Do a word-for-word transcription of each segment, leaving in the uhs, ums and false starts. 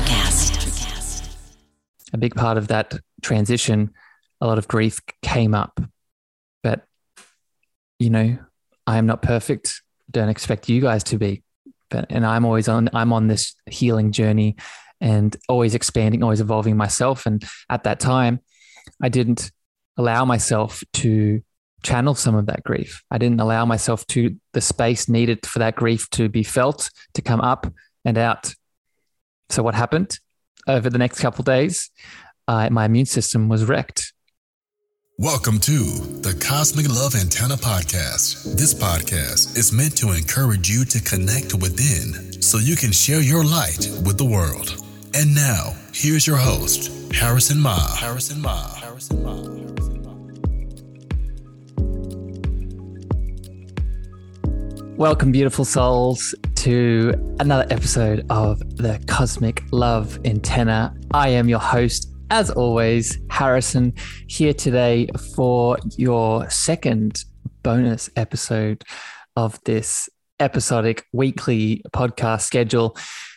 Electracast. A big part of that transition, a lot of grief came up. But, you know, I am not perfect. Don't expect you guys to be. But, and I'm always on, I'm on this healing journey and always expanding, always evolving myself. And at that time, I didn't allow myself to channel some of that grief. I didn't allow myself to the space needed for that grief to be felt, to come up and out. So what happened over the next couple of days, uh, my immune system was wrecked. Welcome to the Cosmic Love Antenna podcast. This podcast is meant to encourage you to connect within so you can share your light with the world. And now, here's your host, Harrison Meagher. Harrison Meagher. Harrison Meagher. Welcome, beautiful souls, to another episode of the Cosmic Love Antenna. I am your host, as always, Harrison, here today for your second bonus episode of this episodic weekly podcast schedule.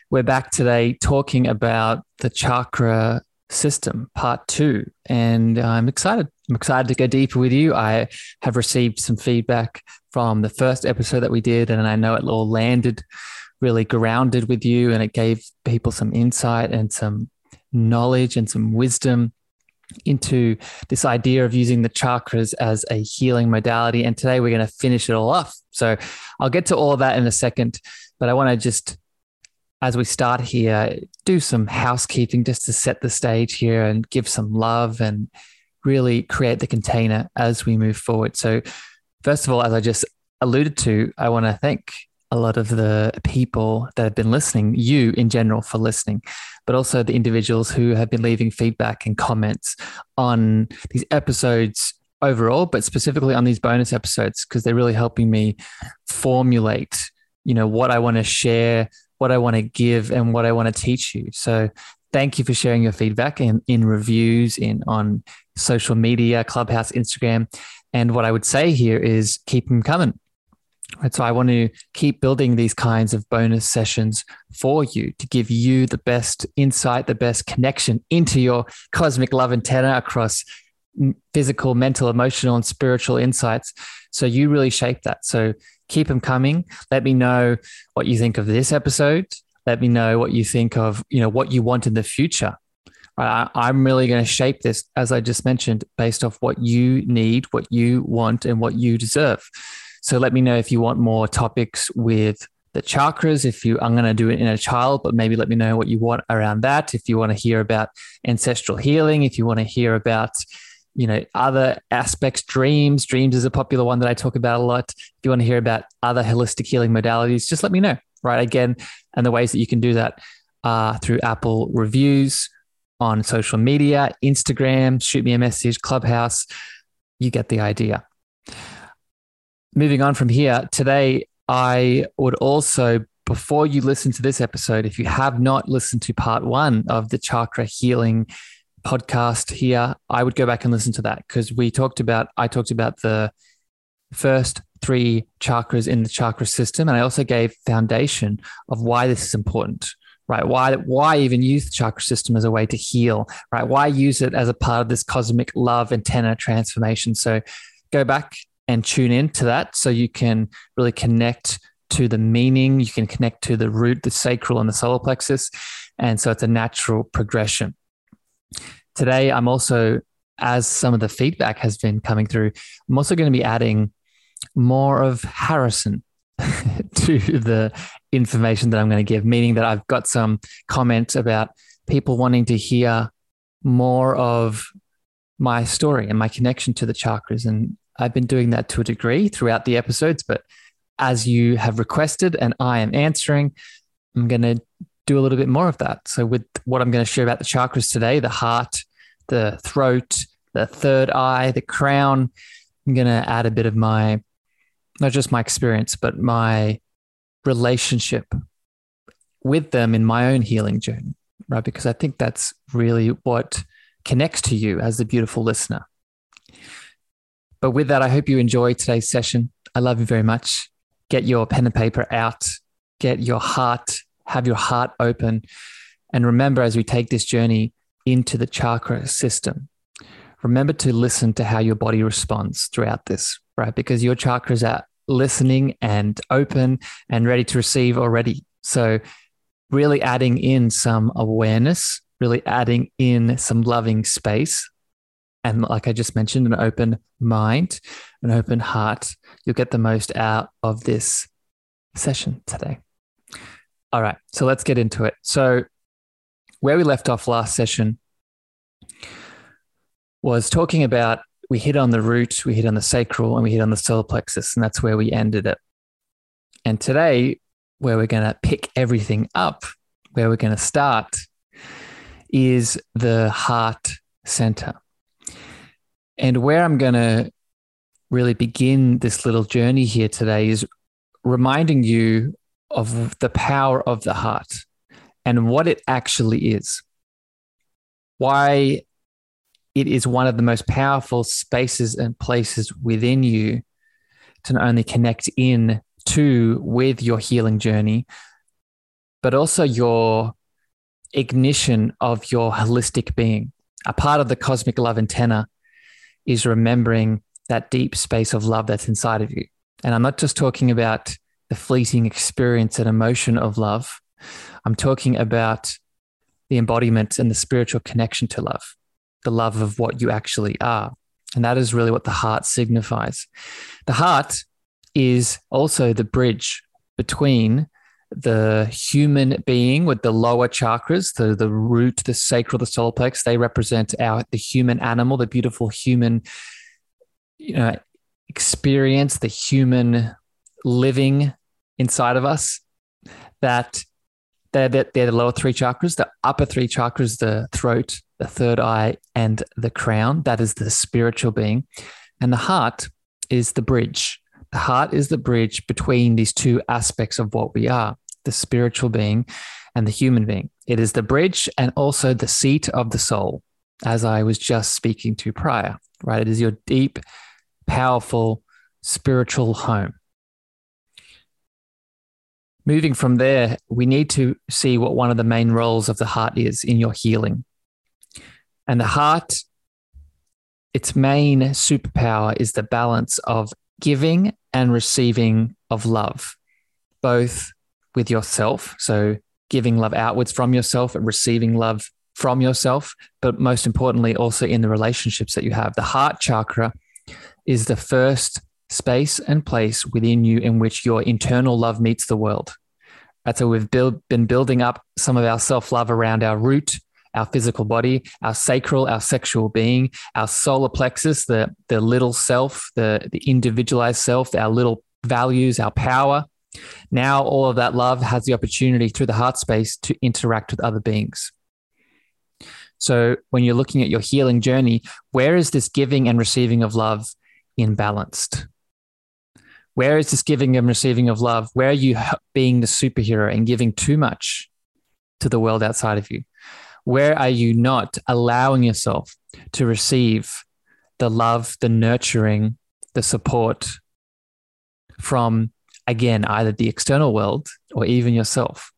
We're back today talking about the chakra system, part two, and I'm excited. I'm excited to go deeper with you. I have received some feedback from the first episode that we did, and I know it all landed really grounded with you, and it gave people some insight and some knowledge and some wisdom into this idea of using the chakras as a healing modality. And today we're going to finish it all off. So I'll get to all of that in a second, but I want to just, as we start here, do some housekeeping just to set the stage here and give some love and really create the container as we move forward. So first of all, as I just alluded to, I want to thank a lot of the people that have been listening, you in general for listening, but also the individuals who have been leaving feedback and comments on these episodes overall, but specifically on these bonus episodes, because they're really helping me formulate, you know, what I want to share, what I want to give, and what I want to teach you. So thank you for sharing your feedback in, in reviews, in on social media, Clubhouse, Instagram. And what I would say here is keep them coming. So I want to keep building these kinds of bonus sessions for you to give you the best insight, the best connection into your cosmic love antenna across physical, mental, emotional, and spiritual insights. So you really shape that. So keep them coming. Let me know what you think of this episode. Let me know what you think of, you know, what you want in the future. I, I'm really going to shape this, as I just mentioned, based off what you need, what you want, and what you deserve. So let me know if you want more topics with the chakras. If you, I'm going to do it in a child, but maybe let me know what you want around that. If you want to hear about ancestral healing, if you want to hear about, you know, other aspects, dreams, dreams is a popular one that I talk about a lot. If you want to hear about other holistic healing modalities, just let me know, right? Again, and the ways that you can do that are through Apple reviews, on social media, Instagram, shoot me a message, Clubhouse, you get the idea. Moving on from here, today I would also, before you listen to this episode, if you have not listened to part one of the Chakra Healing podcast here, I would go back and listen to that, because we talked about, I talked about the first three chakras in the chakra system, and I also gave foundation of why this is important, right? Why, why even use the chakra system as a way to heal, right? Why use it as a part of this cosmic love antenna transformation? So go back and tune in to that so you can really connect to the meaning. You can connect to the root, the sacral, and the solar plexus. And so it's a natural progression. Today, I'm also, as some of the feedback has been coming through, I'm also going to be adding more of Harrison to the information that I'm going to give, meaning that I've got some comments about people wanting to hear more of my story and my connection to the chakras, and I've been doing that to a degree throughout the episodes, but as you have requested and I am answering, I'm going to do a little bit more of that. So with what I'm going to share about the chakras today, the heart, the throat, the third eye, the crown, I'm going to add a bit of my, not just my experience, but my relationship with them in my own healing journey, right? Because I think that's really what connects to you as the beautiful listener. But with that, I hope you enjoy today's session. I love you very much. Get your pen and paper out. Get your heart, have your heart open And remember, as we take this journey into the chakra system, remember to listen to how your body responds throughout this, right? Because your chakras are listening and open and ready to receive already. So really adding in some awareness, really adding in some loving space. And like I just mentioned, an open mind, an open heart. You'll get the most out of this session today. All right, so let's get into it. So where we left off last session was talking about, we hit on the root, we hit on the sacral, and we hit on the solar plexus, and that's where we ended it. And today, where we're going to pick everything up, where we're going to start, is the heart center. And where I'm going to really begin this little journey here today is reminding you of the power of the heart and what it actually is, why it is one of the most powerful spaces and places within you to not only connect in to with your healing journey, but also your ignition of your holistic being. A part of the cosmic love antenna is remembering that deep space of love that's inside of you. And I'm not just talking about the fleeting experience and emotion of love. I'm talking about the embodiment and the spiritual connection to love, the love of what you actually are. And that is really what the heart signifies. The heart is also the bridge between the human being with the lower chakras, the, the root, the sacral, the solar plexus. They represent our the human animal, the beautiful human you know, experience, the human living inside of us. That they're, they're the lower three chakras. The upper three chakras, the throat, the third eye, and the crown. That is the spiritual being. And the heart is the bridge. The heart is the bridge between these two aspects of what we are, the spiritual being and the human being. It is the bridge and also the seat of the soul, as I was just speaking to prior, right? It is your deep, powerful spiritual home. Moving from there, we need to see what one of the main roles of the heart is in your healing. And the heart, its main superpower is the balance of giving and receiving of love, both with yourself. So giving love outwards from yourself and receiving love from yourself, but most importantly, also in the relationships that you have. The heart chakra is the first space and place within you in which your internal love meets the world. And so we've build, been building up some of our self-love around our root, our physical body, our sacral, our sexual being, our solar plexus, the, the little self, the, the individualized self, our little values, our power. Now all of that love has the opportunity through the heart space to interact with other beings. So when you're looking at your healing journey, where is this giving and receiving of love imbalanced? Where is this giving and receiving of love? Where are you being the superhero and giving too much to the world outside of you? Where are you not allowing yourself to receive the love, the nurturing, the support from, again, either the external world or even yourself?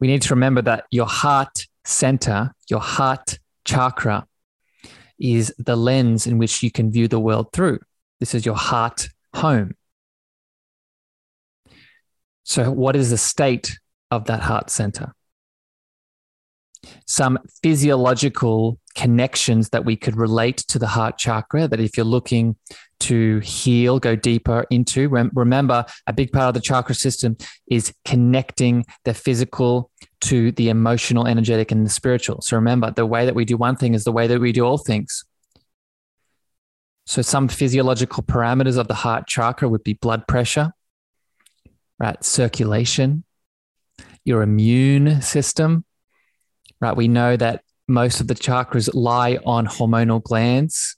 We need to remember that your heart center, your heart chakra, is the lens in which you can view the world through. This is your heart home. So what is the state of that heart center? Some physiological connections that we could relate to the heart chakra, that if you're looking to heal, go deeper into, remember a big part of the chakra system is connecting the physical to the emotional, energetic, and the spiritual. So remember, the way that we do one thing is the way that we do all things. So some physiological parameters of the heart chakra would be blood pressure, right? Circulation, your immune system, right? We know that most of the chakras lie on hormonal glands.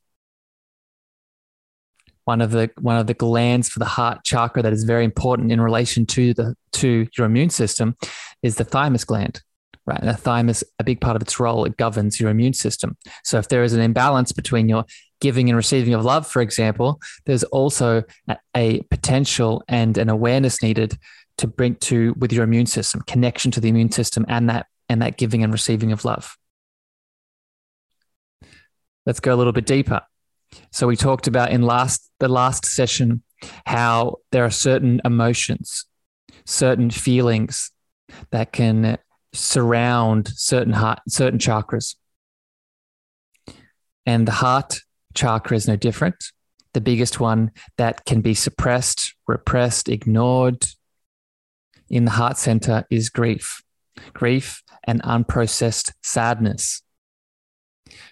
One of the one of the glands for the heart chakra that is very important in relation to the to your immune system is the thymus gland, right? And the thymus, a big part of its role, it governs your immune system. So if there is an imbalance between your giving and receiving of love, for example, there's also a potential and an awareness needed to bring to with your immune system, connection to the immune system and that and that giving and receiving of love. Let's go a little bit deeper. So we talked about in last the last session how there are certain emotions, certain feelings that can surround certain heart, certain chakras. And the heart chakra is no different. The biggest one that can be suppressed, repressed, ignored in the heart center is grief. Grief and unprocessed sadness.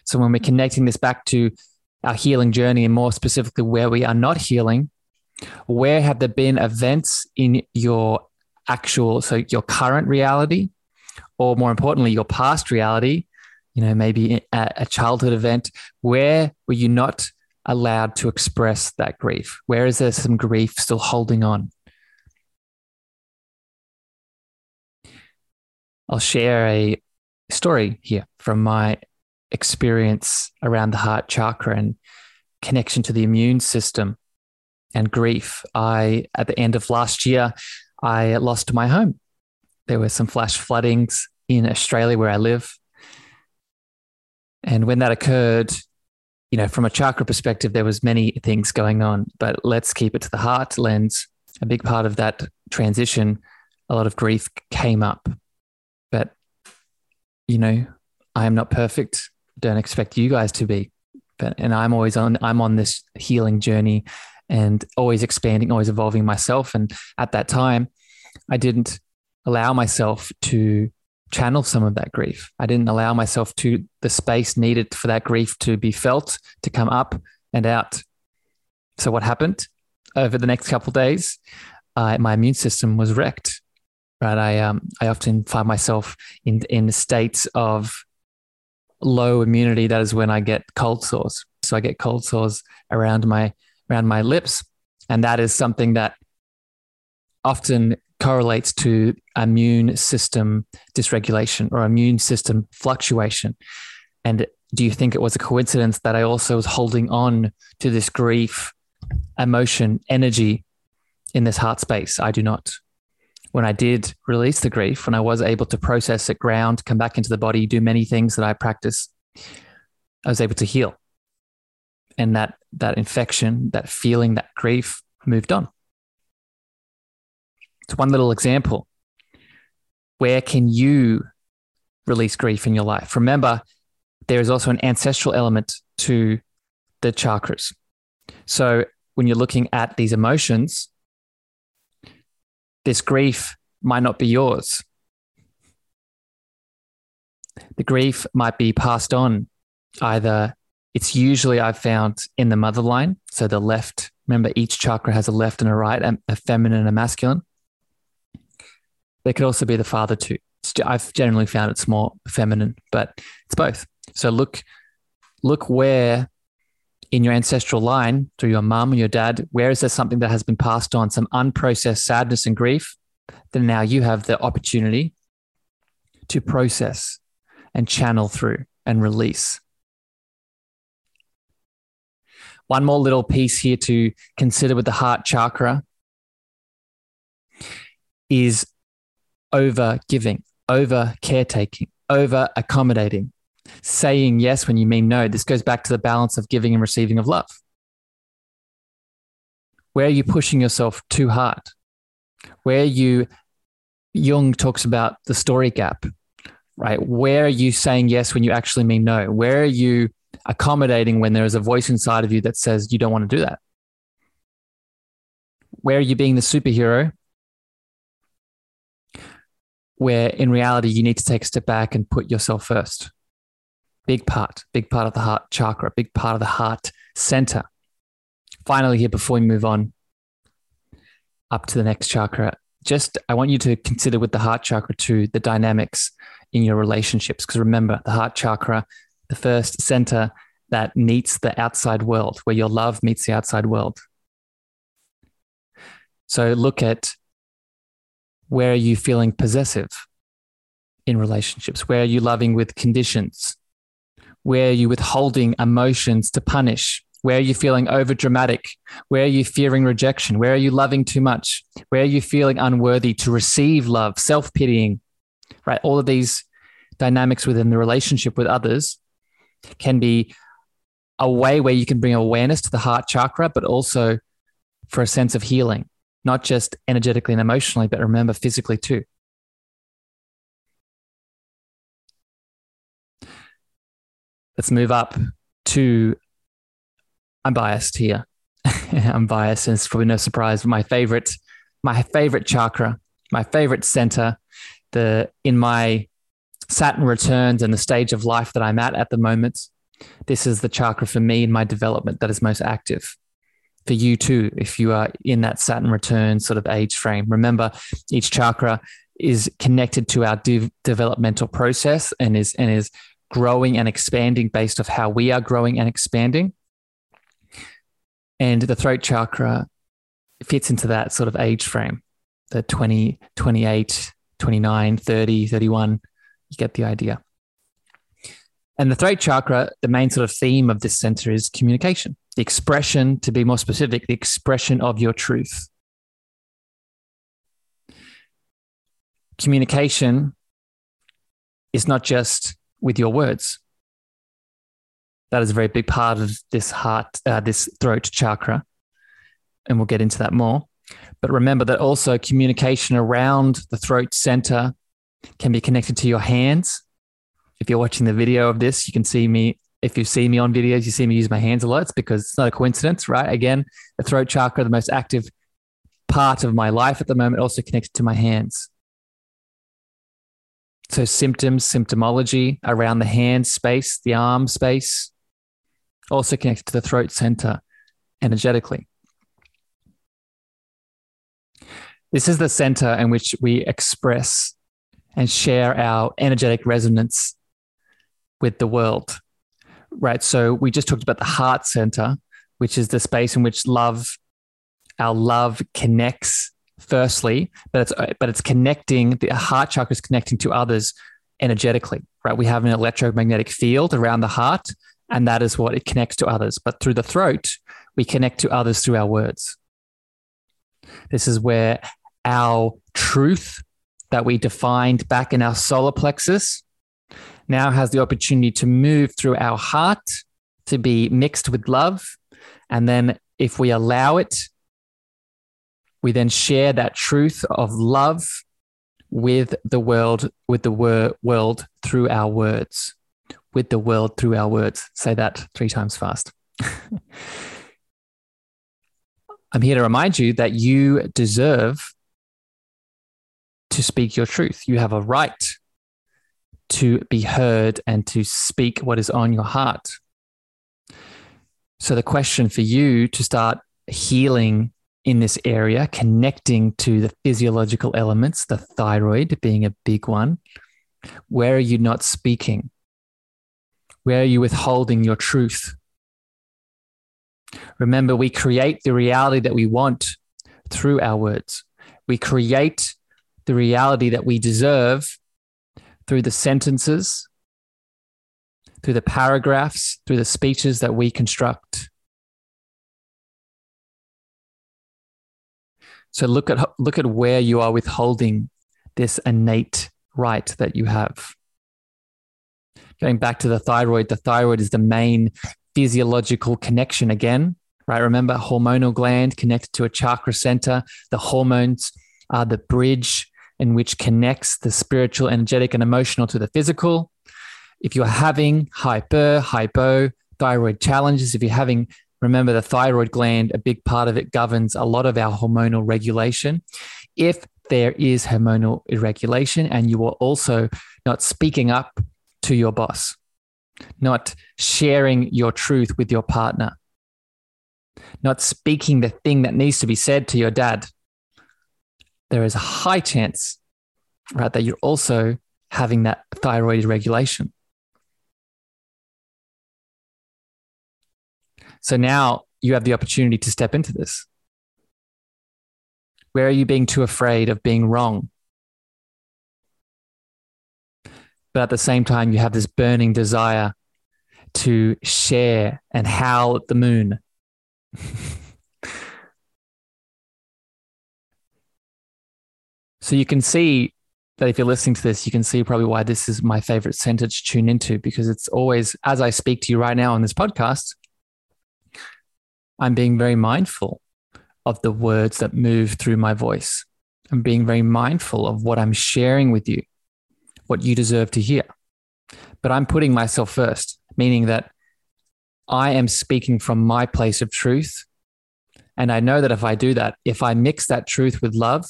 So when we're connecting this back to our healing journey and more specifically where we are not healing, where have there been events in your actual, so your current reality, or more importantly, your past reality, you know, maybe a childhood event, where were you not allowed to express that grief? Where is there some grief still holding on? I'll share a story here from my experience around the heart chakra and connection to the immune system and grief. I, at the end of last year, I lost my home. There were some flash floodings in Australia where I live. And when that occurred, you know, from a chakra perspective, there was many things going on, but let's keep it to the heart lens. A big part of that transition, a lot of grief came up, but, you know, I am not perfect. Don't expect you guys to be, but, and I'm always on, I'm on this healing journey and always expanding, always evolving myself. And at that time, I didn't allow myself to channel some of that grief. I didn't allow myself to the space needed for that grief to be felt, to come up and out. So what happened over the next couple of days, uh, my immune system was wrecked, right? I, um, I often find myself in, in states of low immunity. That is when I get cold sores. So I get cold sores around my, around my lips. And that is something that often correlates to immune system dysregulation or immune system fluctuation. And do you think it was a coincidence that I also was holding on to this grief, emotion, energy in this heart space? I do not. When I did release the grief, when I was able to process it, ground, come back into the body, do many things that I practice, I was able to heal. And that that infection, that feeling, that grief moved on. It's one little example. Where can you release grief in your life? Remember, there is also an ancestral element to the chakras. So when you're looking at these emotions, this grief might not be yours. The grief might be passed on. Either it's usually I've found in the mother line. So the left, remember each chakra has a left and a right, a feminine and a masculine. They could also be the father too. I've generally found it's more feminine, but it's both. So look, look where in your ancestral line through your mom and your dad, where is there something that has been passed on, some unprocessed sadness and grief that now you have the opportunity to process and channel through and release. One more little piece here to consider with the heart chakra is over giving, over caretaking, over accommodating, saying yes when you mean no. This goes back to the balance of giving and receiving of love. Where are you pushing yourself too hard? Where you, Jung talks about the story gap, right? Where are you saying yes when you actually mean no? Where are you accommodating when there is a voice inside of you that says you don't want to do that? Where are you being the superhero? Where in reality, you need to take a step back and put yourself first. Big part, big part of the heart chakra, big part of the heart center. Finally here, before we move on up to the next chakra, just I want you to consider with the heart chakra too, the dynamics in your relationships. Because remember, the heart chakra, the first center that meets the outside world, where your love meets the outside world. So look at, where are you feeling possessive in relationships? Where are you loving with conditions? Where are you withholding emotions to punish? Where are you feeling over dramatic? Where are you fearing rejection? Where are you loving too much? Where are you feeling unworthy to receive love, self-pitying, right? All of these dynamics within the relationship with others can be a way where you can bring awareness to the heart chakra, but also for a sense of healing, not just energetically and emotionally, but remember physically too. Let's move up to, I'm biased here. I'm biased, and it's probably no surprise. My favorite, my favorite chakra, my favorite center, the in my Saturn returns and the stage of life that I'm at at the moment, this is the chakra for me in my development that is most active. For you too, if you are in that Saturn return sort of age frame. Remember, each chakra is connected to our de- developmental process and is and is. growing and expanding based off how we are growing and expanding. And the throat chakra fits into that sort of age frame, the twenty, twenty-eight, twenty-nine, thirty, thirty-one, you get the idea. And the throat chakra, the main sort of theme of this center is communication, the expression, to be more specific, the expression of your truth. Communication is not just with your words. That is a very big part of this heart, uh, this throat chakra. And we'll get into that more. But remember that also communication around the throat center can be connected to your hands. If you're watching the video of this, you can see me. If you see me on videos, you see me use my hands a lot. It's because it's not a coincidence, right? Again, the throat chakra, the most active part of my life at the moment, also connected to my hands. So symptoms, symptomology around the hand space, the arm space, also connected to the throat center energetically. This is the center in which we express and share our energetic resonance with the world, right? So we just talked about the heart center, which is the space in which love, our love connects firstly, but it's but it's connecting, the heart chakra is connecting to others energetically, right? We have an electromagnetic field around the heart, and that is what it connects to others. But through the throat, we connect to others through our words. This is where our truth that we defined back in our solar plexus now has the opportunity to move through our heart to be mixed with love. And then if we allow it, we then share that truth of love with the world, with the wor- world through our words, with the world through our words. Say that three times fast. I'm here to remind you that you deserve to speak your truth. You have a right to be heard and to speak what is on your heart. So the question for you to start healing in this area, connecting to the physiological elements, the thyroid being a big one. Where are you not speaking? Where are you withholding your truth? Remember, we create the reality that we want through our words. We create the reality that we deserve through the sentences, through the paragraphs, through the speeches that we construct. So look at look at where you are withholding this innate right that you have. Going back to the thyroid, the thyroid is the main physiological connection again, right? Remember, hormonal gland connected to a chakra center. The hormones are the bridge in which connects the spiritual, energetic, and emotional to the physical. If you're having hyper, hypo, thyroid challenges, if you're having remember, the thyroid gland, a big part of it governs a lot of our hormonal regulation. If there is hormonal irregulation and you are also not speaking up to your boss, not sharing your truth with your partner, not speaking the thing that needs to be said to your dad, there is a high chance, right, that you're also having that thyroid irregulation. So now you have the opportunity to step into this. Where are you being too afraid of being wrong? But at the same time, you have this burning desire to share and howl at the moon. So you can see that if you're listening to this, you can see probably why this is my favorite center to tune into, because it's always, as I speak to you right now on this podcast, I'm being very mindful of the words that move through my voice. I'm being very mindful of what I'm sharing with you, what you deserve to hear. But I'm putting myself first, meaning that I am speaking from my place of truth. And I know that if I do that, if I mix that truth with love,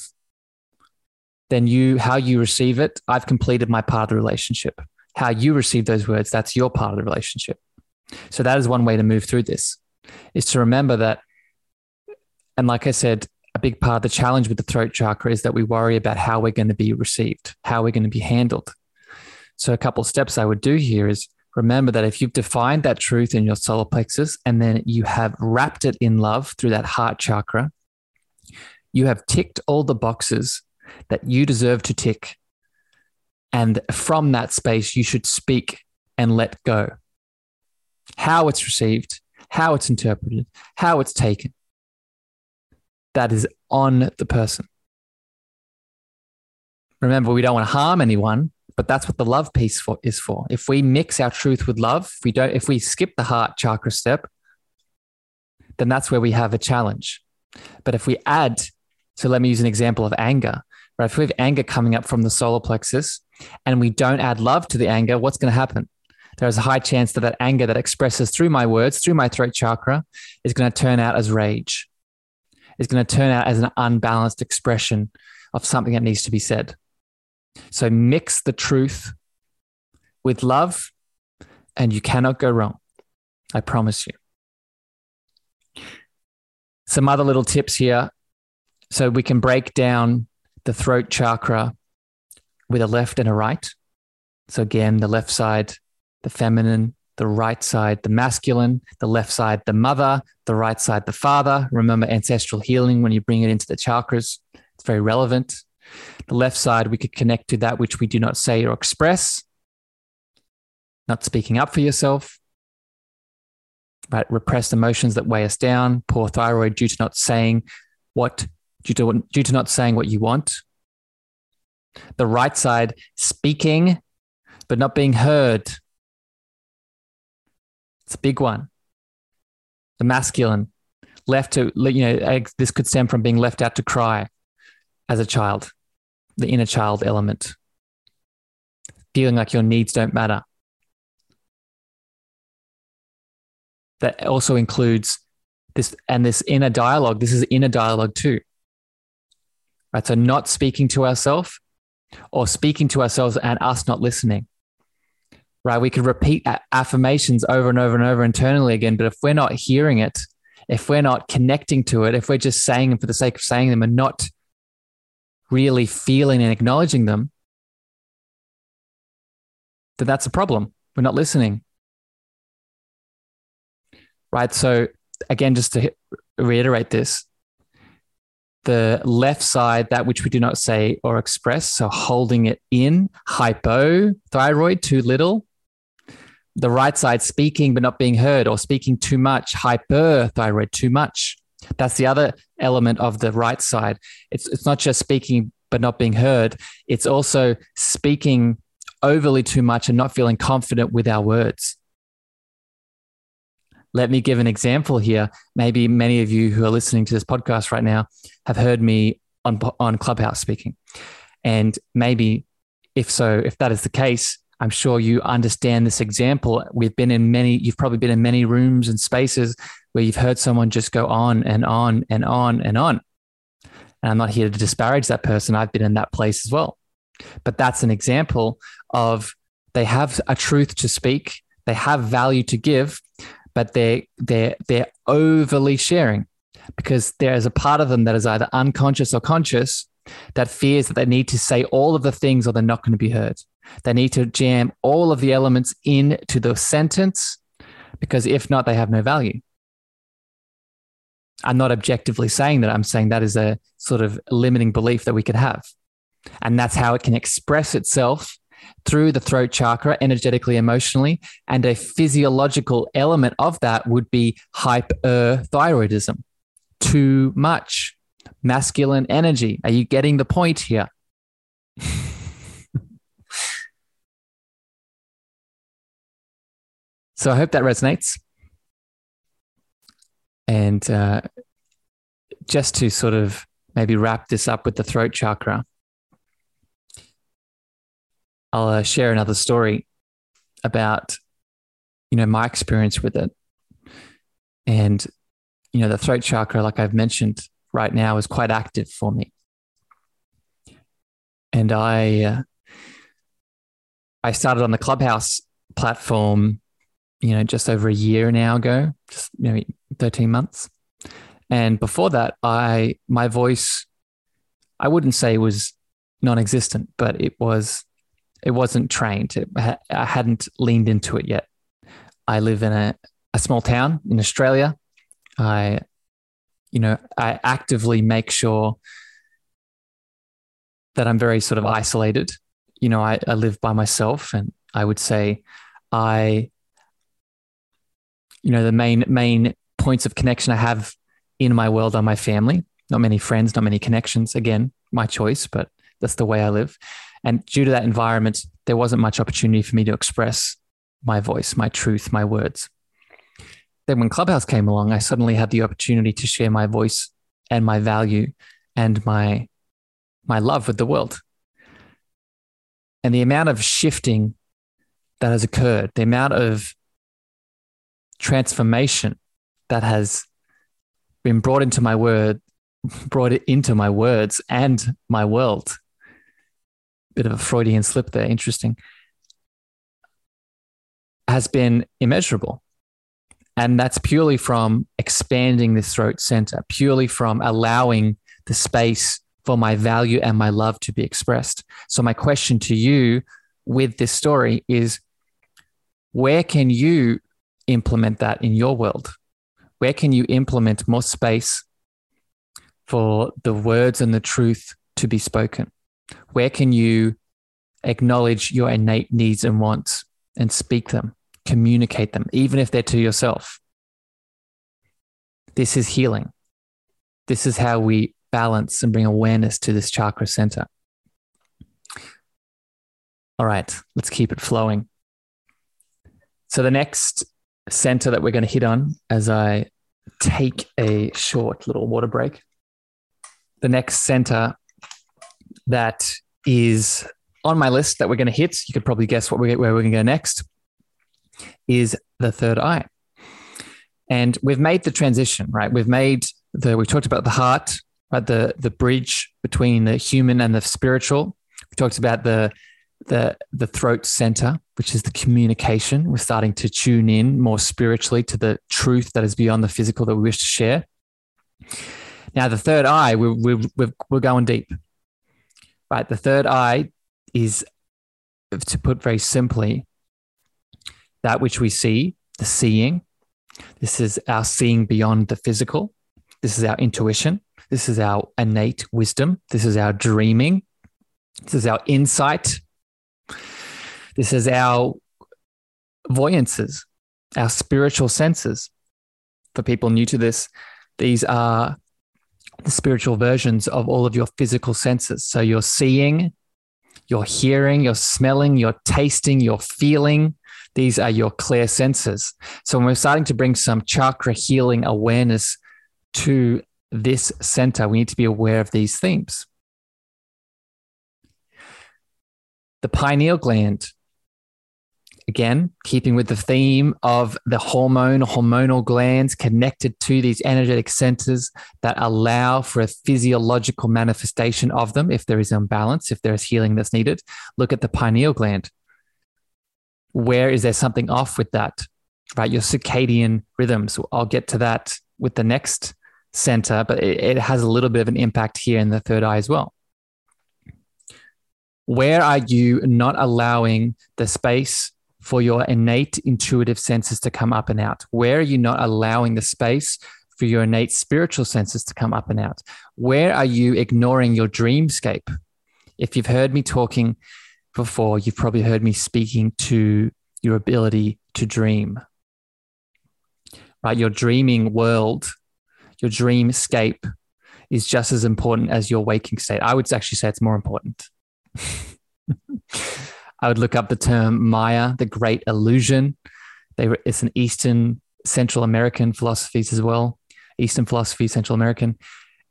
then you, how you receive it, I've completed my part of the relationship. How you receive those words, that's your part of the relationship. So that is one way to move through this, is to remember that. And like I said, a big part of the challenge with the throat chakra is that we worry about how we're going to be received, how we're going to be handled. So a couple of steps I would do here is remember that if you've defined that truth in your solar plexus and then you have wrapped it in love through that heart chakra, you have ticked all the boxes that you deserve to tick. And from that space, you should speak and let go. How it's received, how it's interpreted, how it's taken, that is on the person. Remember, we don't want to harm anyone, but that's what the love piece for, is for. If we mix our truth with love, if we don't, if we skip the heart chakra step, then that's where we have a challenge. But if we add, so let me use an example of anger, right? If we have anger coming up from the solar plexus and we don't add love to the anger, what's going to happen? There's a high chance that that anger that expresses through my words, through my throat chakra, is going to turn out as rage. It's going to turn out as an unbalanced expression of something that needs to be said. So mix the truth with love and you cannot go wrong. I promise you. Some other little tips here. So we can break down the throat chakra with a left and a right. So again, the left side, the feminine, the right side, the masculine, the left side, the mother, the right side, the father. Remember ancestral healing when you bring it into the chakras. It's very relevant. The left side, we could connect to that which we do not say or express. Not speaking up for yourself. Right? Repressed emotions that weigh us down. Poor thyroid due to not saying what, due to, due to not saying what you want. The right side, speaking, but not being heard. It's a big one. The masculine, left to, you know, this could stem from being left out to cry as a child, the inner child element, feeling like your needs don't matter. That also includes this, and this inner dialogue, this is inner dialogue too, right? So not speaking to ourselves or speaking to ourselves and us not listening. Right, we could repeat affirmations over and over and over internally again, but if we're not hearing it, if we're not connecting to it, if we're just saying them for the sake of saying them and not really feeling and acknowledging them, then that's a problem. We're not listening. Right, so again, just to reiterate this, the left side, that which we do not say or express, so holding it in, hypo, thyroid, too little. The right side, speaking but not being heard or speaking too much, hyperthyroid, too much. That's the other element of the right side. It's it's not just speaking but not being heard. It's also speaking overly too much and not feeling confident with our words. Let me give an example here. Maybe many of you who are listening to this podcast right now have heard me on on Clubhouse speaking. And maybe if so, if that is the case, I'm sure you understand this example. We've been in many, you've probably been in many rooms and spaces where you've heard someone just go on and on and on and on. And I'm not here to disparage that person. I've been in that place as well. But that's an example of they have a truth to speak. They have value to give, but they're, they're, they're overly sharing because there is a part of them that is either unconscious or conscious that fears that they need to say all of the things or they're not going to be heard. They need to jam all of the elements into the sentence because if not, they have no value. I'm not objectively saying that. I'm saying that is a sort of limiting belief that we could have. And that's how it can express itself through the throat chakra, energetically, emotionally, and a physiological element of that would be hyperthyroidism, too much masculine energy. Are you getting the point here? So I hope that resonates. And uh, just to sort of maybe wrap this up with the throat chakra, I'll uh, share another story about, you know, my experience with it. And, you know, the throat chakra, like I've mentioned right now, is quite active for me. And I, uh, I started on the Clubhouse platform, you know, just over a year now ago, just maybe thirteen months. And before that, I, my voice, I wouldn't say was non-existent, but it was, it wasn't trained. It, I hadn't leaned into it yet. I live in a, a small town in Australia. I, you know, I actively make sure that I'm very sort of isolated. You know, I, I live by myself, and I would say I, you know, the main main points of connection I have in my world are my family. Not many friends, not many connections. Again, my choice, but that's the way I live. And due to that environment, there wasn't much opportunity for me to express my voice, my truth, my words. Then when Clubhouse came along, I suddenly had the opportunity to share my voice and my value and my my love with the world. And the amount of shifting that has occurred, the amount of transformation that has been brought into my word, brought it into my words and my world. Bit of a Freudian slip there, interesting. Has been immeasurable. And that's purely from expanding this throat center, purely from allowing the space for my value and my love to be expressed. So my question to you with this story is, where can you implement that in your world? Where can you implement more space for the words and the truth to be spoken? Where can you acknowledge your innate needs and wants and speak them, communicate them, even if they're to yourself? This is healing. This is how we balance and bring awareness to this chakra center. All right, let's keep it flowing. So the next center that we're going to hit on, as I take a short little water break, the next center that is on my list that we're going to hit, you could probably guess what we're, where we're going to go next, is the third eye. And we've made the transition, right? We've made the, we've talked about the heart, right? The, the bridge between the human and the spiritual. We talked about the, the, the throat center, which is the communication. We're starting to tune in more spiritually to the truth that is beyond the physical that we wish to share. Now, the third eye, we're, we're, we're going deep, right? The third eye is, to put very simply, that which we see, the seeing. This is our seeing beyond the physical. This is our intuition. This is our innate wisdom. This is our dreaming. This is our insight. This is our voyances, our spiritual senses. For people new to this, these are the spiritual versions of all of your physical senses. So you're seeing, you're hearing, you're smelling, you're tasting, you're feeling. These are your clear senses. So when we're starting to bring some chakra healing awareness to this center, we need to be aware of these themes. The pineal gland, again, keeping with the theme of the hormone, hormonal glands connected to these energetic centers that allow for a physiological manifestation of them if there is imbalance, if there is healing that's needed. Look at the pineal gland. Where is there something off with that, right? Your circadian rhythms. I'll get to that with the next center, but it, it has a little bit of an impact here in the third eye as well. Where are you not allowing the space for your innate intuitive senses to come up and out? Where are you not allowing the space for your innate spiritual senses to come up and out? Where are you ignoring your dreamscape? If you've heard me talking before, you've probably heard me speaking to your ability to dream, right? Your dreaming world, your dreamscape is just as important as your waking state. I would actually say it's more important. I would look up the term Maya, the great illusion. They were, it's an Eastern, Central American philosophies as well. Eastern philosophy, Central American.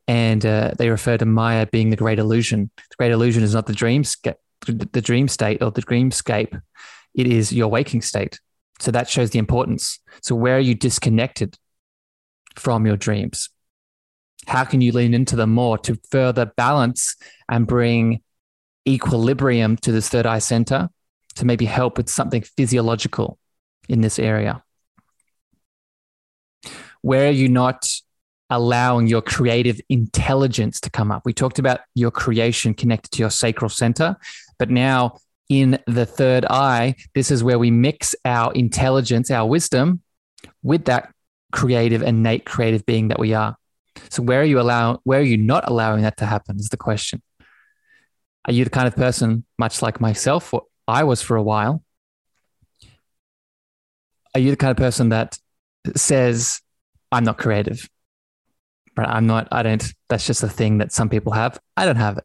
And uh, they refer to Maya being the great illusion. The great illusion is not the dreamscape, the dream state or the dreamscape. It is your waking state. So that shows the importance. So where are you disconnected from your dreams? How can you lean into them more to further balance and bring equilibrium to this third eye center to maybe help with something physiological in this area? Where are you not allowing your creative intelligence to come up? We talked about your creation connected to your sacral center, but now in the third eye, this is where we mix our intelligence, our wisdom with that creative, innate creative being that we are. So where are you allowing, where are you not allowing that to happen is the question. Are you the kind of person, much like myself, or I was for a while, are you the kind of person that says, I'm not creative, right? I'm not, I don't, that's just a thing that some people have. I don't have it.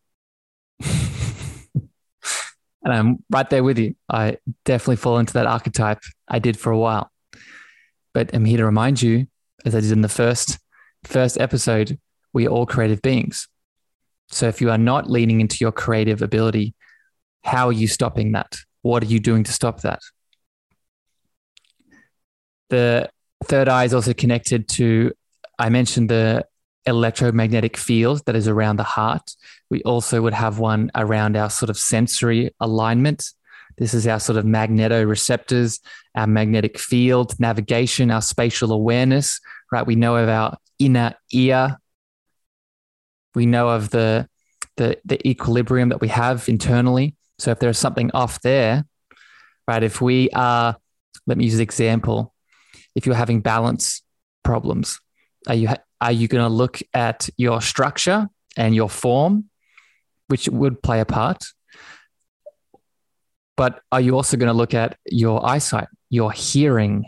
And I'm right there with you. I definitely fall into that archetype. I did for a while, but I'm here to remind you, as I did in the first First episode, we are all creative beings. So if you are not leaning into your creative ability, how are you stopping that? What are you doing to stop that? The third eye is also connected to, I mentioned the electromagnetic field that is around the heart. We also would have one around our sort of sensory alignment. This is our sort of magnetoreceptors, our magnetic field, navigation, our spatial awareness, right? We know of our inner ear. We know of the, the the equilibrium that we have internally. So if there's something off there, right? If we are, let me use an example. If you're having balance problems, are you are you going to look at your structure and your form, which would play a part? But are you also going to look at your eyesight, your hearing?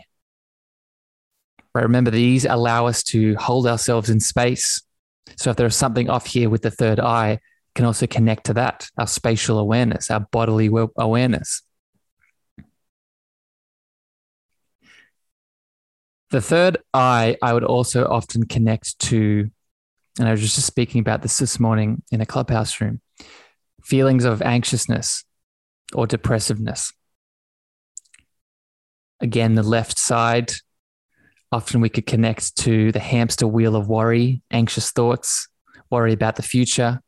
Right? Remember, these allow us to hold ourselves in space. So if there's something off here with the third eye, it can also connect to that, our spatial awareness, our bodily awareness. The third eye, I would also often connect to, and I was just speaking about this this morning in a Clubhouse room, feelings of anxiousness or depressiveness. Again, the left side, often we could connect to the hamster wheel of worry, anxious thoughts, worry about the future,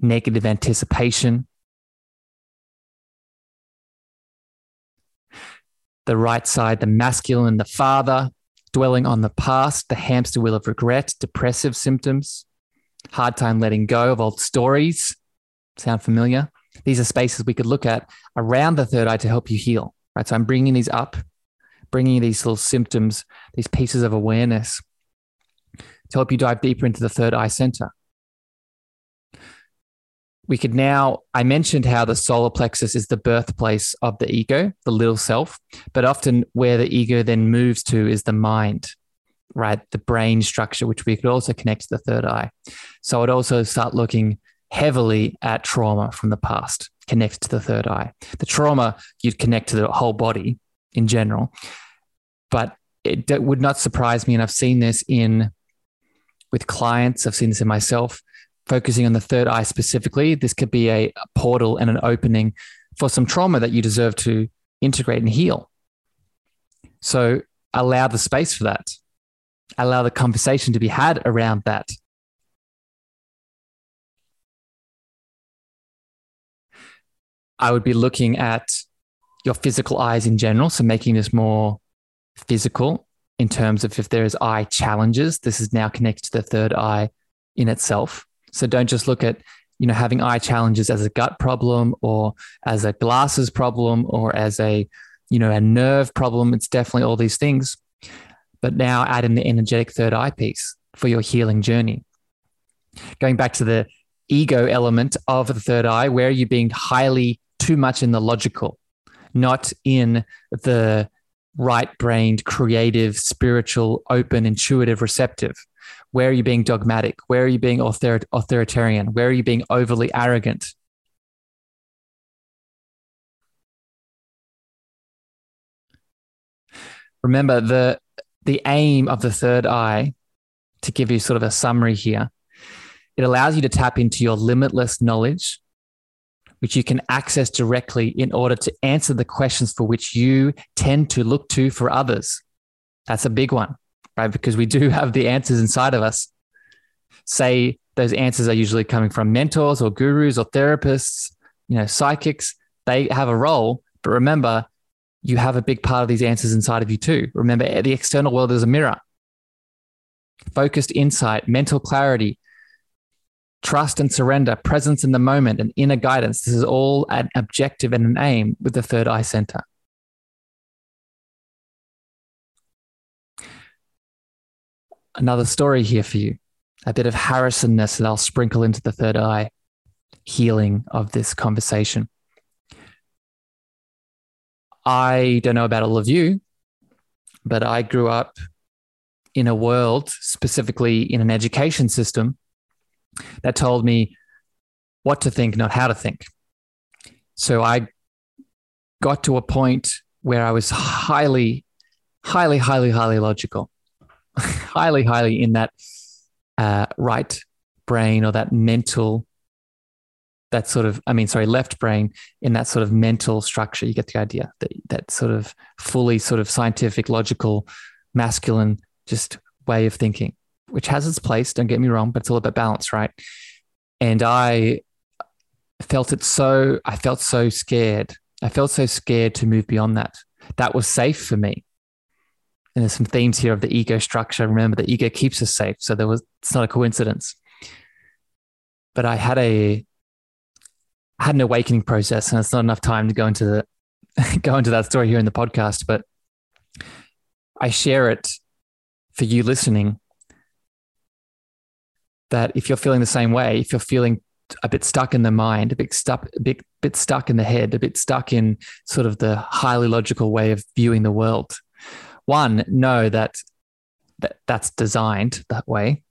negative anticipation. The right side, the masculine, the father, dwelling on the past, the hamster wheel of regret, depressive symptoms, hard time letting go of old stories. Sound familiar? These are spaces we could look at around the third eye to help you heal, right? So I'm bringing these up, bringing these little symptoms, these pieces of awareness to help you dive deeper into the third eye center. We could now, I mentioned how the solar plexus is the birthplace of the ego, the little self, but often where the ego then moves to is the mind, right? The brain structure, which we could also connect to the third eye. So I'd also start looking heavily at trauma from the past, connect to the third eye. The trauma, you'd connect to the whole body in general, but it would not surprise me. And I've seen this in with clients, I've seen this in myself, focusing on the third eye specifically. This could be a, a portal and an opening for some trauma that you deserve to integrate and heal. So allow the space for that. Allow the conversation to be had around that. I would be looking at your physical eyes in general. So making this more physical in terms of if there is eye challenges, this is now connected to the third eye in itself. So don't just look at, you know, having eye challenges as a gut problem or as a glasses problem or as a, you know, a nerve problem. It's definitely all these things, but now add in the energetic third eye piece for your healing journey. Going back to the ego element of the third eye, where are you being highly too much in the logical, not in the right-brained, creative, spiritual, open, intuitive, receptive. Where are you being dogmatic? Where are you being author- authoritarian? Where are you being overly arrogant? Remember, the the aim of the third eye, to give you sort of a summary here, it allows you to tap into your limitless knowledge, which you can access directly in order to answer the questions for which you tend to look to for others. That's a big one, right? Because we do have the answers inside of us. Say those answers are usually coming from mentors or gurus or therapists, you know, psychics. They have a role, but remember, you have a big part of these answers inside of you too. Remember, the external world is a mirror. Focused insight, mental clarity, trust and surrender, presence in the moment, and inner guidance. This is all an objective and an aim with the third eye center. Another story here for you, a bit of Harrisonness that I'll sprinkle into the third eye healing of this conversation. I don't know about all of you, but I grew up in a world, specifically in an education system, that told me what to think, not how to think. So I got to a point where I was highly, highly, highly, highly logical, highly, highly in that uh, right brain or that mental, that sort of, I mean, sorry, left brain, in that sort of mental structure. You get the idea, that, that sort of fully sort of scientific, logical, masculine, just way of thinking, which has its place, don't get me wrong, but it's all about balance, right? And I felt it so, I felt so scared. I felt so scared to move beyond that. That was safe for me. And there's some themes here of the ego structure. Remember, the ego keeps us safe. So there was, it's not a coincidence. But I had a, I had an awakening process, and it's not enough time to go into the, go into that story here in the podcast, but I share it for you listening, that if you're feeling the same way, if you're feeling a bit stuck in the mind, a bit stuck, a bit, bit stuck in the head, a bit stuck in sort of the highly logical way of viewing the world, one, know that, that that's designed that way.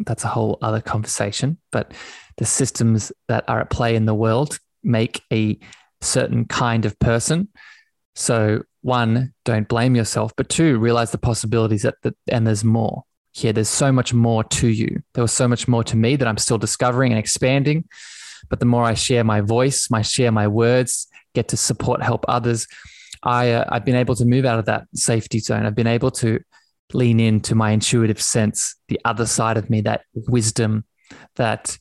That's a whole other conversation, but the systems that are at play in the world make a certain kind of person. So one, don't blame yourself, but two, realize the possibilities that, that and there's more here. There's so much more to you. There was so much more to me that I'm still discovering and expanding. But the more I share my voice, my share my words, get to support, help others, I, uh, I've been able to move out of that safety zone. I've been able to lean into my intuitive sense, the other side of me, that wisdom, that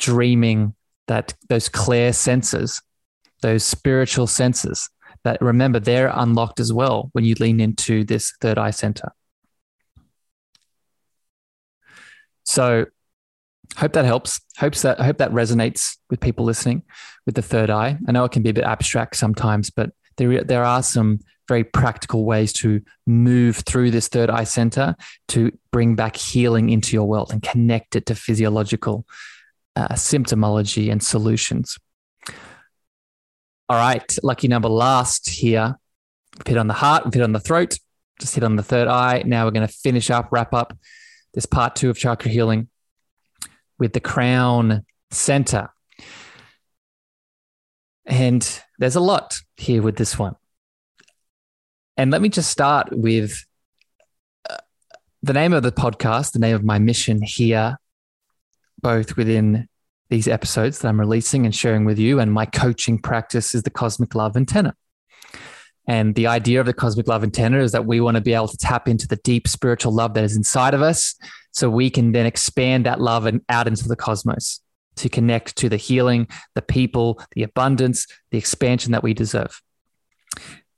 dreaming, that those clear senses, those spiritual senses that, remember, they're unlocked as well when you lean into this third eye center. So hope that helps. Hopes that, I hope that resonates with people listening with the third eye. I know it can be a bit abstract sometimes, but there, there are some very practical ways to move through this third eye center to bring back healing into your world and connect it to physiological uh, symptomology and solutions. All right, lucky number last here. We've hit on the heart, we've hit on the throat, just hit on the third eye. Now we're going to finish up, wrap up this part two of chakra healing with the crown center. And there's a lot here with this one. And let me just start with the name of the podcast, the name of my mission here, both within these episodes that I'm releasing and sharing with you, and my coaching practice is the Cosmic Love Antenna. And the idea of the Cosmic Love Antenna is that we want to be able to tap into the deep spiritual love that is inside of us, so we can then expand that love and out into the cosmos to connect to the healing, the people, the abundance, the expansion that we deserve.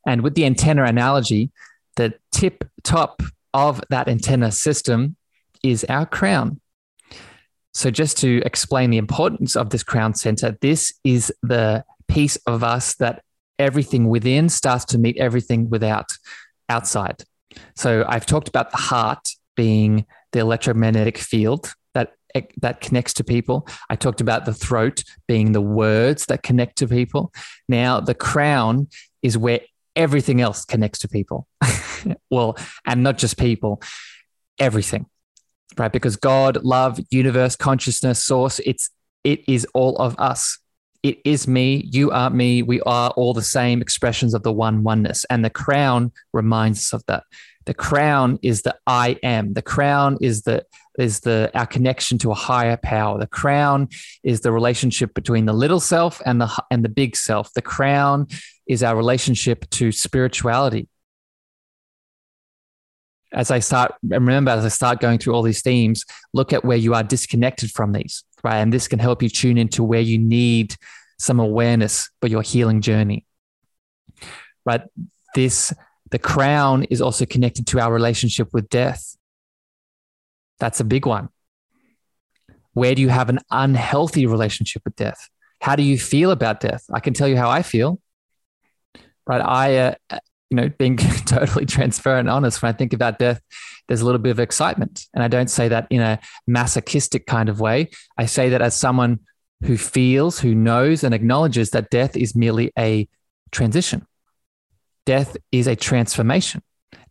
And with the antenna analogy, the tip top of that antenna system is our crown. So just to explain the importance of this crown center, this is the piece of us that everything within starts to meet everything without, outside. So I've talked about the heart being the electromagnetic field that that connects to people. I talked about the throat being the words that connect to people. Now, the crown is where everything else connects to people. Well, and not just people, everything, right? Because God, love, universe, consciousness, source, it's it is all of us. It is me, you are me, we are all the same expressions of the one oneness. And the crown reminds us of that. The crown is the I am. The crown is the is the our connection to a higher power. The crown is the relationship between the little self and the and the big self. The crown is our relationship to spirituality. As I start, and remember, as I start going through all these themes, look at where you are disconnected from these, right? And this can help you tune into where you need some awareness for your healing journey, right? This, the crown is also connected to our relationship with death. That's a big one. Where do you have an unhealthy relationship with death? How do you feel about death? I can tell you how I feel, right? I, uh, you know, being totally transparent and honest, when I think about death, there's a little bit of excitement. And I don't say that in a masochistic kind of way. I say that as someone who feels, who knows and acknowledges that death is merely a transition. Death is a transformation.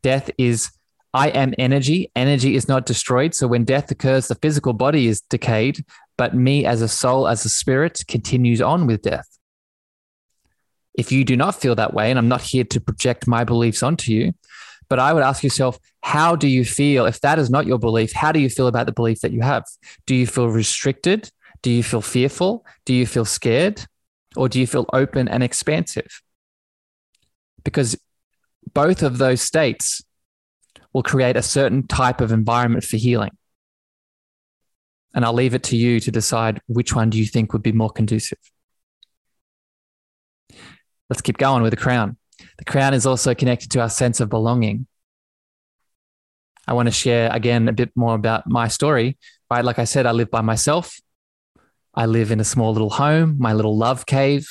Death is, I am energy. Energy is not destroyed. So when death occurs, the physical body is decayed, but me as a soul, as a spirit, continues on with death. If you do not feel that way, and I'm not here to project my beliefs onto you, but I would ask yourself, how do you feel? If that is not your belief, how do you feel about the belief that you have? Do you feel restricted? Do you feel fearful? Do you feel scared? Or do you feel open and expansive? Because both of those states will create a certain type of environment for healing. And I'll leave it to you to decide which one do you think would be more conducive. Let's keep going with the crown. The crown is also connected to our sense of belonging. I want to share again a bit more about my story, right? Like I said, I live by myself. I live in a small little home, my little love cave.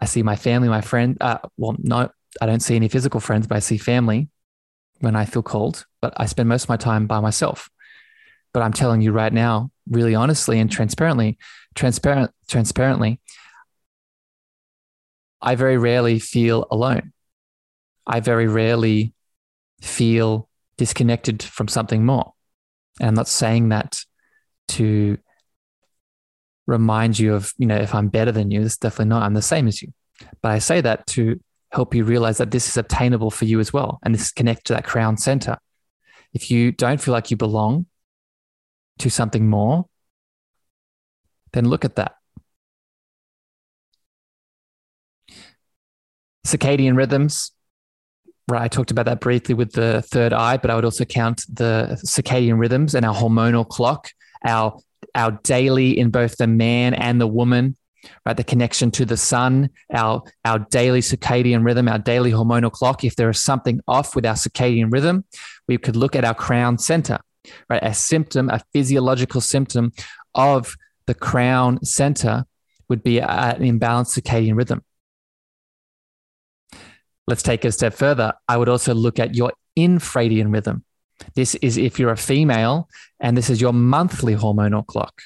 I see my family, my friend. Uh, well, no, I don't see any physical friends, but I see family when I feel called. But I spend most of my time by myself. But I'm telling you right now, really honestly and transparently, transparent, transparently, I very rarely feel alone. I very rarely feel disconnected from something more. And I'm not saying that to remind you of, you know, if I'm better than you, it's definitely not. I'm the same as you. But I say that to help you realize that this is obtainable for you as well. And this is connected to that crown center. If you don't feel like you belong to something more, then look at that. Circadian rhythms, right? I talked about that briefly with the third eye, but I would also count the circadian rhythms and our hormonal clock, our our daily in both the man and the woman, right? The connection to the sun, our our daily circadian rhythm, our daily hormonal clock. If there is something off with our circadian rhythm, we could look at our crown center, right? A symptom, a physiological symptom of the crown center would be an imbalanced circadian rhythm. Let's take it a step further. I would also look at your infradian rhythm. This is if you're a female, and this is your monthly hormonal clock.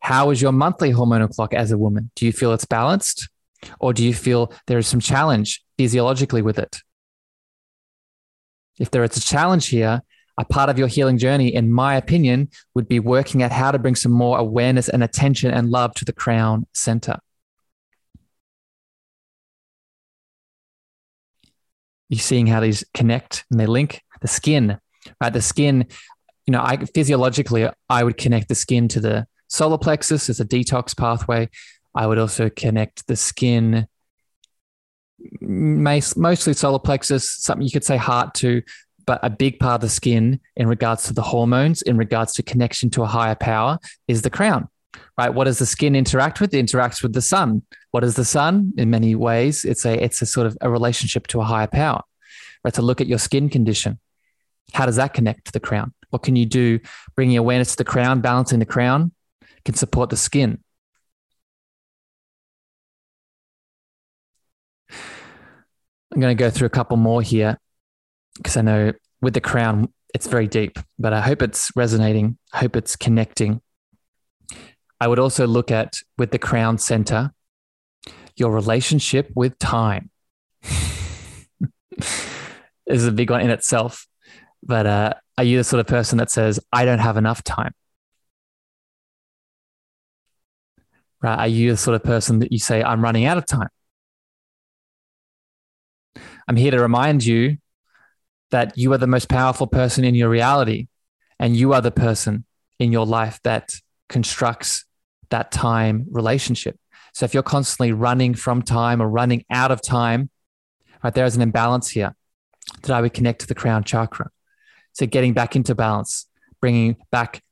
How is your monthly hormonal clock as a woman? Do you feel it's balanced, or do you feel there is some challenge physiologically with it? If there is a challenge here, a part of your healing journey, in my opinion, would be working at how to bring some more awareness and attention and love to the crown center. You're seeing how these connect and they link. The skin, right? The skin, you know, I physiologically, I would connect the skin to the solar plexus as a detox pathway. I would also connect the skin, mostly solar plexus, something you could say heart to, but a big part of the skin in regards to the hormones, in regards to connection to a higher power is the crown, right? What does the skin interact with? It interacts with the sun. What is the sun? In many ways, it's a it's a sort of a relationship to a higher power, right? To look at your skin condition. How does that connect to the crown? What can you do? Bringing awareness to the crown, balancing the crown can support the skin. I'm going to go through a couple more here because I know with the crown, it's very deep, but I hope it's resonating. I hope it's connecting. I would also look at, with the Crown Center, your relationship with time is a big one in itself. But uh, are you the sort of person that says, I don't have enough time? Right? Are you the sort of person that you say, I'm running out of time? I'm here to remind you that you are the most powerful person in your reality, and you are the person in your life that constructs that time relationship. So if you're constantly running from time or running out of time, right, there is an imbalance here that I would connect to the Crown Chakra. So getting back into balance, bringing back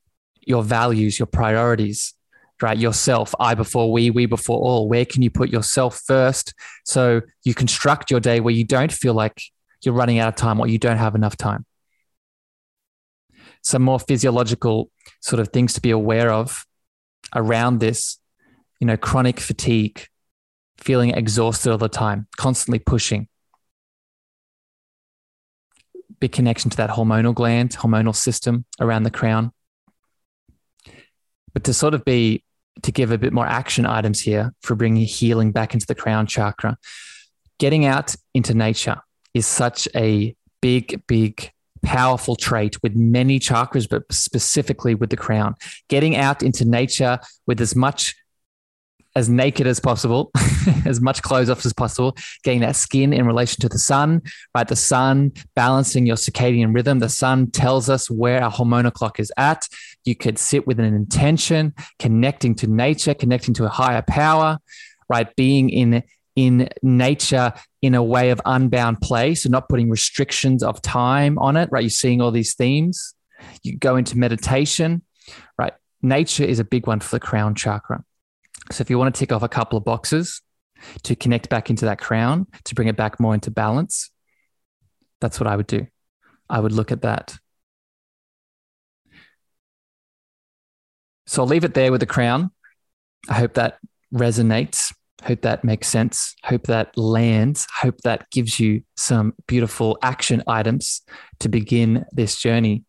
your values, your priorities, right? Yourself, I before we, we before all. Where can you put yourself first so you construct your day where you don't feel like you're running out of time or you don't have enough time? Some more physiological sort of things to be aware of around this, you know, chronic fatigue, feeling exhausted all the time, constantly pushing. Big connection to that hormonal gland, hormonal system around the crown. But to sort of be, to give a bit more action items here for bringing healing back into the Crown Chakra, getting out into nature is such a big, big, powerful trait with many chakras, but specifically with the crown. Getting out into nature with as much, as naked as possible, as much clothes off as possible, getting that skin in relation to the sun, right? The sun balancing your circadian rhythm. The sun tells us where our hormonal clock is at. You could sit with an intention, connecting to nature, connecting to a higher power, right? Being in, in nature in a way of unbound play. So not putting restrictions of time on it, right? You're seeing all these themes. You go into meditation, right? Nature is a big one for the Crown Chakra. So if you want to tick off a couple of boxes to connect back into that crown, to bring it back more into balance, that's what I would do. I would look at that. So I'll leave it there with the crown. I hope that resonates. Hope that makes sense. Hope that lands. Hope that gives you some beautiful action items to begin this journey.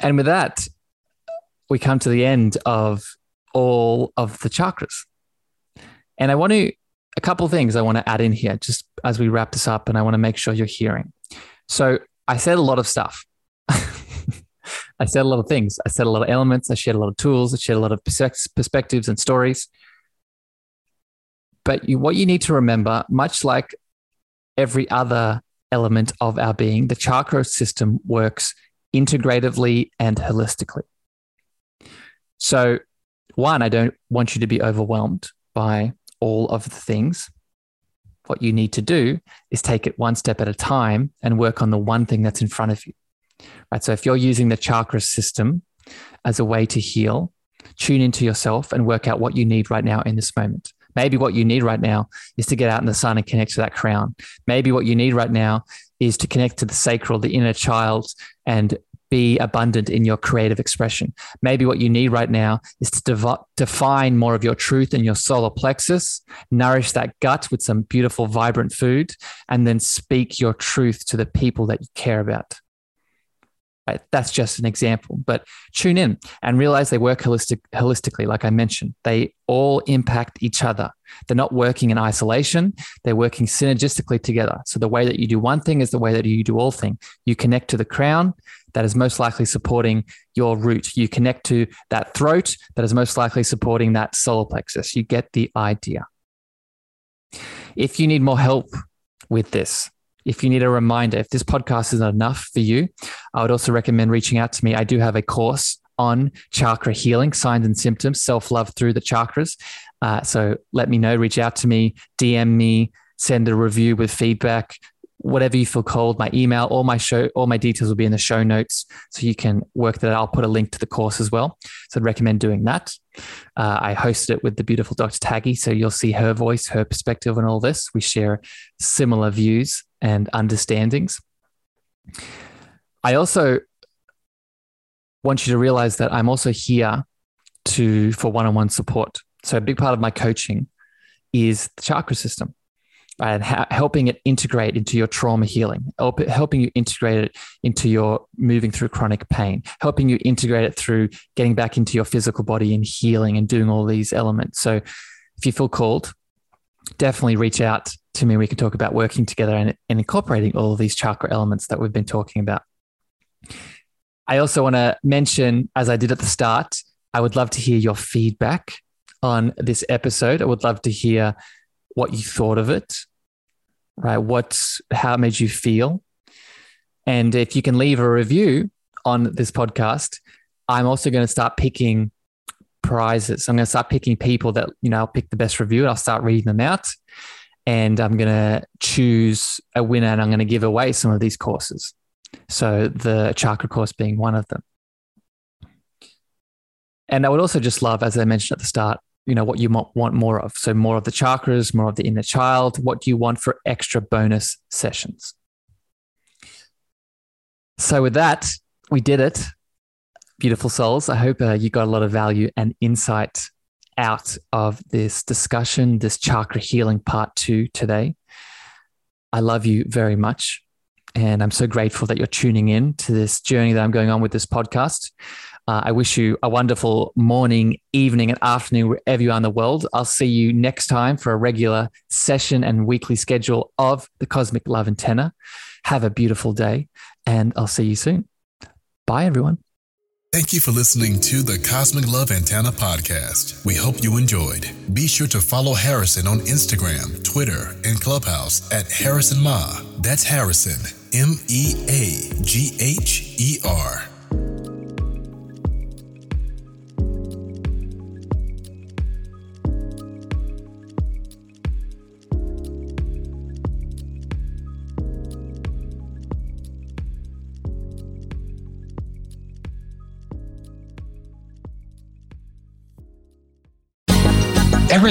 And with that, we come to the end of all of the chakras. And I want to, a couple of things I want to add in here just as we wrap this up, and I want to make sure you're hearing. So I said a lot of stuff. I said a lot of things. I said a lot of elements. I shared a lot of tools. I shared a lot of perspectives and stories. But you, what you need to remember, much like every other element of our being, the chakra system works integratively and holistically. So one, I don't want you to be overwhelmed by all of the things. What you need to do is take it one step at a time and work on the one thing that's in front of you. Right? So if you're using the chakra system as a way to heal, tune into yourself and work out what you need right now in this moment. Maybe what you need right now is to get out in the sun and connect to that crown. Maybe what you need right now is to connect to the sacral, the inner child, and be abundant in your creative expression. Maybe what you need right now is to dev- define more of your truth in your solar plexus, nourish that gut with some beautiful, vibrant food, and then speak your truth to the people that you care about. Right? That's just an example, but tune in and realize they work holistic, holistically. Like I mentioned, they all impact each other. They're not working in isolation. They're working synergistically together. So the way that you do one thing is the way that you do all things. You connect to the crown, that is most likely supporting your root. You connect to that throat, that is most likely supporting that solar plexus. You get the idea. If you need more help with this, if you need a reminder, if this podcast isn't enough for you, I would also recommend reaching out to me. I do have a course on chakra healing, signs and symptoms, self-love through the chakras. Uh, so let me know, reach out to me, D M me, send a review with feedback, whatever you feel called, my email, all my show, all my details will be in the show notes. So you can work that out. I'll put a link to the course as well. So I'd recommend doing that. Uh, I hosted it with the beautiful Doctor Taggy. So you'll see her voice, her perspective on all this. We share similar views and understandings. I also want you to realize that I'm also here to for one-on-one support. So a big part of my coaching is the chakra system. and ha- helping it integrate into your trauma healing, help it, helping you integrate it into your moving through chronic pain, helping you integrate it through getting back into your physical body and healing and doing all these elements. So if you feel called, definitely reach out to me. We can talk about working together and, and incorporating all of these chakra elements that we've been talking about. I also want to mention, as I did at the start, I would love to hear your feedback on this episode. I would love to hear what you thought of it, right? What's, how it made you feel? And if you can leave a review on this podcast, I'm also going to start picking prizes. I'm going to start picking people that, you know, I'll pick the best review and I'll start reading them out, and I'm going to choose a winner and I'm going to give away some of these courses. So the Chakra course being one of them. And I would also just love, as I mentioned at the start, you know, what you might want more of. So more of the chakras, more of the inner child. What do you want for extra bonus sessions? So with that, we did it. Beautiful souls. I hope uh, you got a lot of value and insight out of this discussion, this chakra healing part two today. I love you very much. And I'm so grateful that you're tuning in to this journey that I'm going on with this podcast. Uh, I wish you a wonderful morning, evening, and afternoon, wherever you are in the world. I'll see you next time for a regular session and weekly schedule of the Cosmic Love Antenna. Have a beautiful day, and I'll see you soon. Bye, everyone. Thank you for listening to the Cosmic Love Antenna podcast. We hope you enjoyed. Be sure to follow Harrison on Instagram, Twitter, and Clubhouse at Harrison Ma. That's Harrison, M E A G H E R. Ever